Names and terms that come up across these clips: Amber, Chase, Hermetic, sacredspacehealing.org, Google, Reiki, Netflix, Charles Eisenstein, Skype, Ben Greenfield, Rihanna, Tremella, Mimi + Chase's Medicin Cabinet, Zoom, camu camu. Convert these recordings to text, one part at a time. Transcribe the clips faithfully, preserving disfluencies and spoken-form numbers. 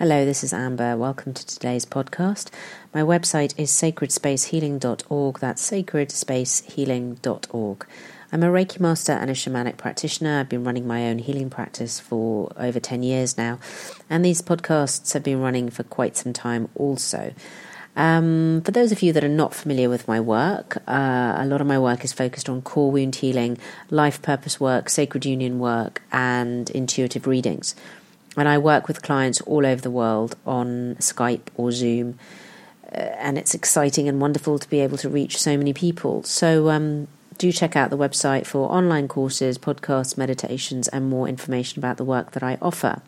Hello, this is Amber. Welcome to today's podcast. My website is sacred space healing dot org. That's sacred space healing dot org. I'm a Reiki master and a shamanic practitioner. I've been running my own healing practice for over ten years now, and these podcasts have been running for quite some time also. Um, for those of you that are not familiar with my work, uh, a lot of my work is focused on core wound healing, life purpose work, sacred union work, and intuitive readings. And I work with clients all over the world on Skype or Zoom, uh, and it's exciting and wonderful to be able to reach so many people. So um, do check out the website for online courses, podcasts, meditations, and more information about the work that I offer.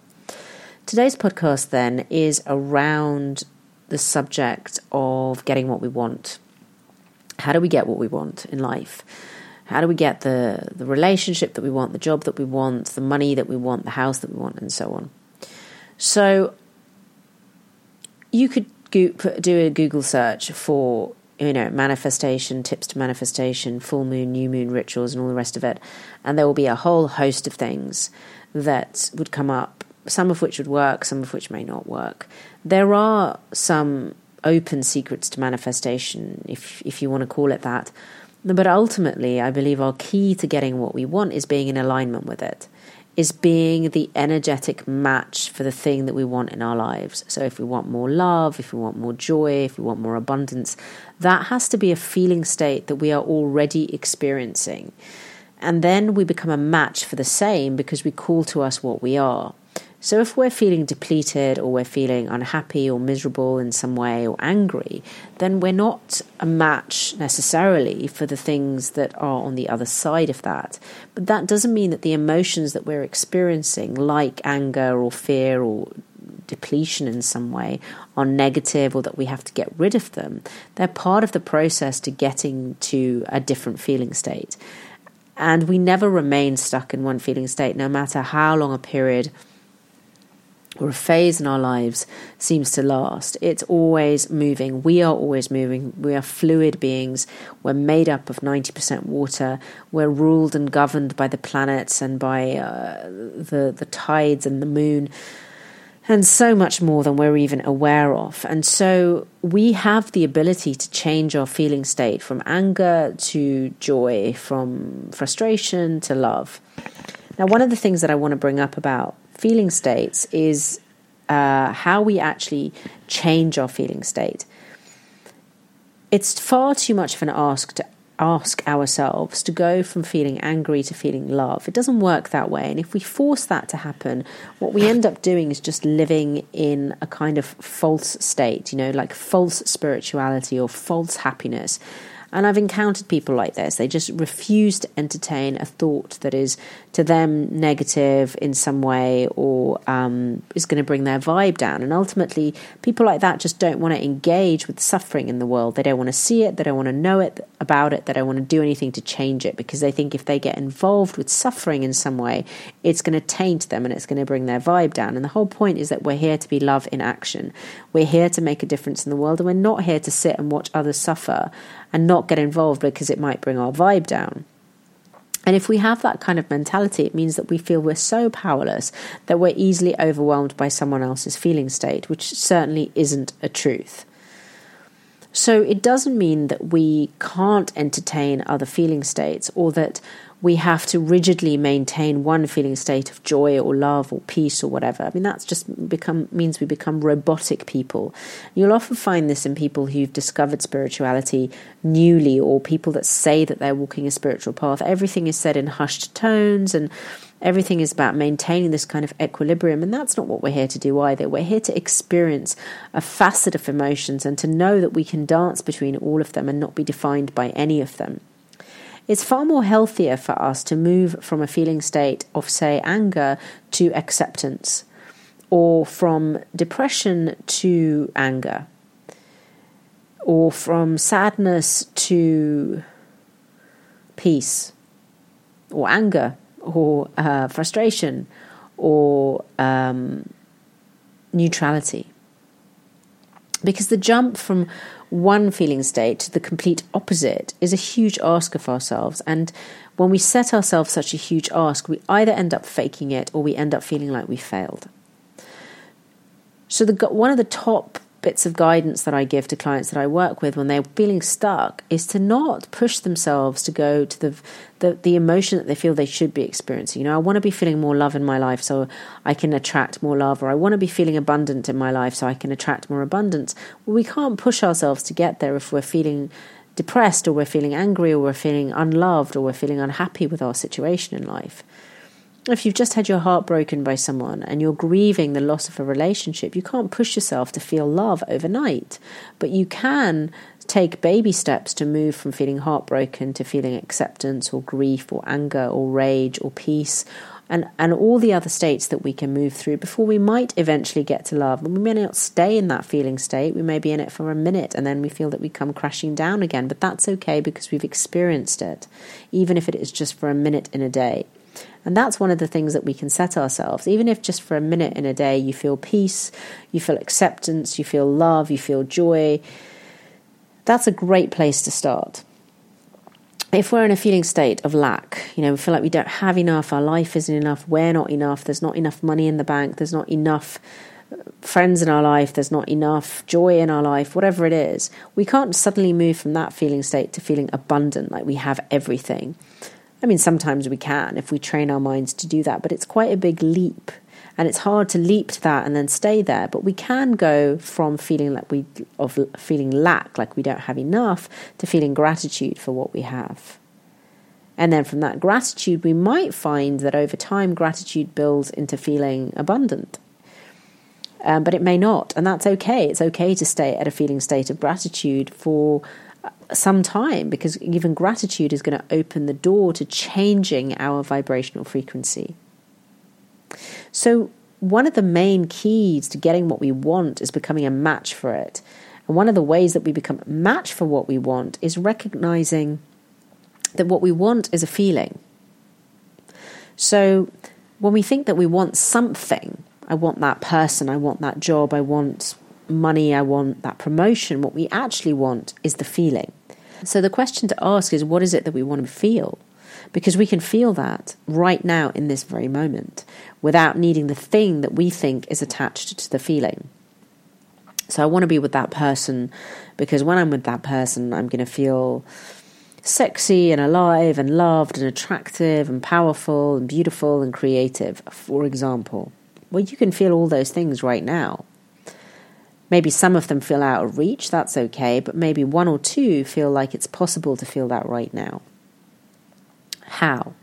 Today's podcast then is around the subject of getting what we want. How do we get what we want in life? How do we get the, the relationship that we want, the job that we want, the money that we want, the house that we want, and so on? So you could go, put, do a Google search for, you know, manifestation, tips to manifestation, full moon, new moon rituals, and all the rest of it. And there will be a whole host of things that would come up, some of which would work, some of which may not work. There are some open secrets to manifestation, if if you want to call it that. But ultimately, I believe our key to getting what we want is being in alignment with it, is being the energetic match for the thing that we want in our lives. So if we want more love, if we want more joy, if we want more abundance, that has to be a feeling state that we are already experiencing. And then we become a match for the same because we call to us what we are. So if we're feeling depleted, or we're feeling unhappy or miserable in some way, or angry, then we're not a match necessarily for the things that are on the other side of that. But that doesn't mean that the emotions that we're experiencing, like anger or fear or depletion in some way, are negative, or that we have to get rid of them. They're part of the process to getting to a different feeling state. And we never remain stuck in one feeling state, no matter how long a period or a phase in our lives seems to last. It's always moving. We are always moving. We are fluid beings. We're made up of ninety percent water. We're ruled and governed by the planets and by uh, the, the tides and the moon, and so much more than we're even aware of. And so we have the ability to change our feeling state from anger to joy, from frustration to love. Now, one of the things that I want to bring up about feeling states is uh, how we actually change our feeling state. It's far too much of an ask to ask ourselves to go from feeling angry to feeling love. It doesn't work that way. And if we force that to happen, what we end up doing is just living in a kind of false state, you know, like false spirituality or false happiness. And I've encountered people like this. They just refuse to entertain a thought that is to them negative in some way, or um, is going to bring their vibe down. And ultimately, people like that just don't want to engage with suffering in the world. They don't want to see it. They don't want to know it about it. They don't want to do anything to change it, because they think if they get involved with suffering in some way, it's going to taint them and it's going to bring their vibe down. And the whole point is that we're here to be love in action. We're here to make a difference in the world, and we're not here to sit and watch others suffer and not get involved because it might bring our vibe down. And if we have that kind of mentality, it means that we feel we're so powerless that we're easily overwhelmed by someone else's feeling state, which certainly isn't a truth. So it doesn't mean that we can't entertain other feeling states, or that we have to rigidly maintain one feeling state of joy or love or peace or whatever. I mean, that's just become means we become robotic people. You'll often find this in people who've discovered spirituality newly, or people that say that they're walking a spiritual path. Everything is said in hushed tones, and everything is about maintaining this kind of equilibrium, and that's not what we're here to do either. We're here to experience a facet of emotions and to know that we can dance between all of them and not be defined by any of them. It's far more healthier for us to move from a feeling state of, say, anger to acceptance, or from depression to anger, or from sadness to peace, or anger, or uh, frustration, or um, neutrality. Because the jump from one feeling state to the complete opposite is a huge ask of ourselves. And when we set ourselves such a huge ask, we either end up faking it, or we end up feeling like we failed. So the one of the top bits of guidance that I give to clients that I work with when they're feeling stuck is to not push themselves to go to the the, the emotion that they feel they should be experiencing. You know, I want to be feeling more love in my life so I can attract more love, or I want to be feeling abundant in my life so I can attract more abundance. Well, we can't push ourselves to get there if we're feeling depressed, or we're feeling angry, or we're feeling unloved, or we're feeling unhappy with our situation in life. If you've just had your heart broken by someone and you're grieving the loss of a relationship, you can't push yourself to feel love overnight. But you can take baby steps to move from feeling heartbroken to feeling acceptance or grief or anger or rage or peace and, and all the other states that we can move through before we might eventually get to love. And we may not stay in that feeling state. We may be in it for a minute and then we feel that we come crashing down again. But that's okay because we've experienced it, even if it is just for a minute in a day. And that's one of the things that we can set ourselves. Even if just for a minute in a day you feel peace, you feel acceptance, you feel love, you feel joy, that's a great place to start. If we're in a feeling state of lack, you know, we feel like we don't have enough, our life isn't enough, we're not enough, there's not enough money in the bank, there's not enough friends in our life, there's not enough joy in our life, whatever it is, we can't suddenly move from that feeling state to feeling abundant, like we have everything. I mean, sometimes we can if we train our minds to do that, but it's quite a big leap and it's hard to leap to that and then stay there. But we can go from feeling like we of feeling lack, like we don't have enough, to feeling gratitude for what we have. And then from that gratitude, we might find that over time, gratitude builds into feeling abundant. Um, but it may not, and that's okay. It's okay to stay at a feeling state of gratitude for some time, because even gratitude is going to open the door to changing our vibrational frequency. So one of the main keys to getting what we want is becoming a match for it. And one of the ways that we become a match for what we want is recognizing that what we want is a feeling. So when we think that we want something, I want that person, I want that job, I want money, I want that promotion, what we actually want is the feeling. So the question to ask is, what is it that we want to feel? Because we can feel that right now in this very moment without needing the thing that we think is attached to the feeling. So I want to be with that person because when I'm with that person, I'm going to feel sexy and alive and loved and attractive and powerful and beautiful and creative, for example. Well, you can feel all those things right now. Maybe some of them feel out of reach, that's okay, but maybe one or two feel like it's possible to feel that right now. How?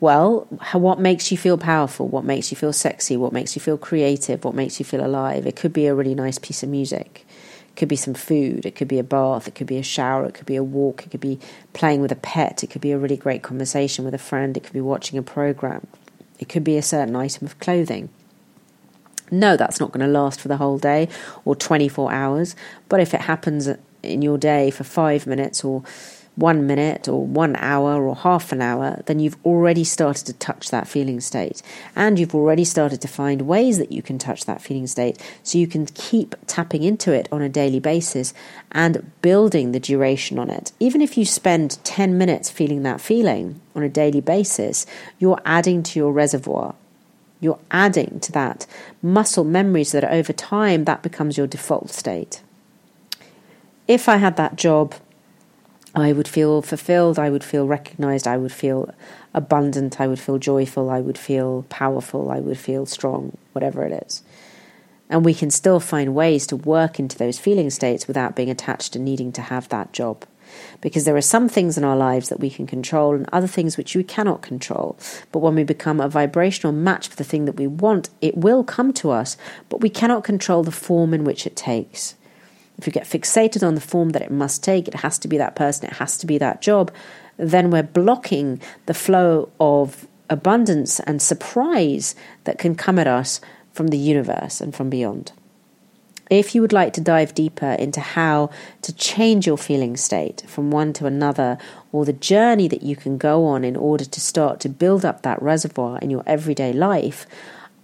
Well, what makes you feel powerful? What makes you feel sexy? What makes you feel creative? What makes you feel alive? It could be a really nice piece of music. It could be some food. It could be a bath. It could be a shower. It could be a walk. It could be playing with a pet. It could be a really great conversation with a friend. It could be watching a program. It could be a certain item of clothing. No, that's not going to last for the whole day or twenty-four hours. But if it happens in your day for five minutes or one minute or one hour or half an hour, then you've already started to touch that feeling state. And you've already started to find ways that you can touch that feeling state. So you can keep tapping into it on a daily basis and building the duration on it. Even if you spend ten minutes feeling that feeling on a daily basis, you're adding to your reservoir. You're adding to that muscle memory so that over time that becomes your default state. If I had that job, I would feel fulfilled, I would feel recognized, I would feel abundant, I would feel joyful, I would feel powerful, I would feel strong, whatever it is. And we can still find ways to work into those feeling states without being attached to needing to have that job. Because there are some things in our lives that we can control and other things which we cannot control. But when we become a vibrational match for the thing that we want, it will come to us, but we cannot control the form in which it takes. If we get fixated on the form that it must take, it has to be that person, it has to be that job, then we're blocking the flow of abundance and surprise that can come at us from the universe and from beyond. If you would like to dive deeper into how to change your feeling state from one to another, or the journey that you can go on in order to start to build up that reservoir in your everyday life,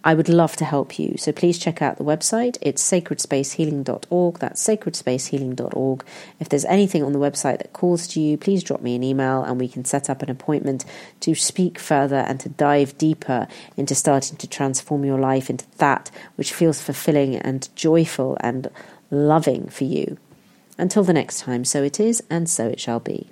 I would love to help you. So please check out the website. It's sacred space healing dot org. That's sacred space healing dot org. If there's anything on the website that calls to you, please drop me an email and we can set up an appointment to speak further and to dive deeper into starting to transform your life into that which feels fulfilling and joyful and loving for you. Until the next time, so it is and so it shall be.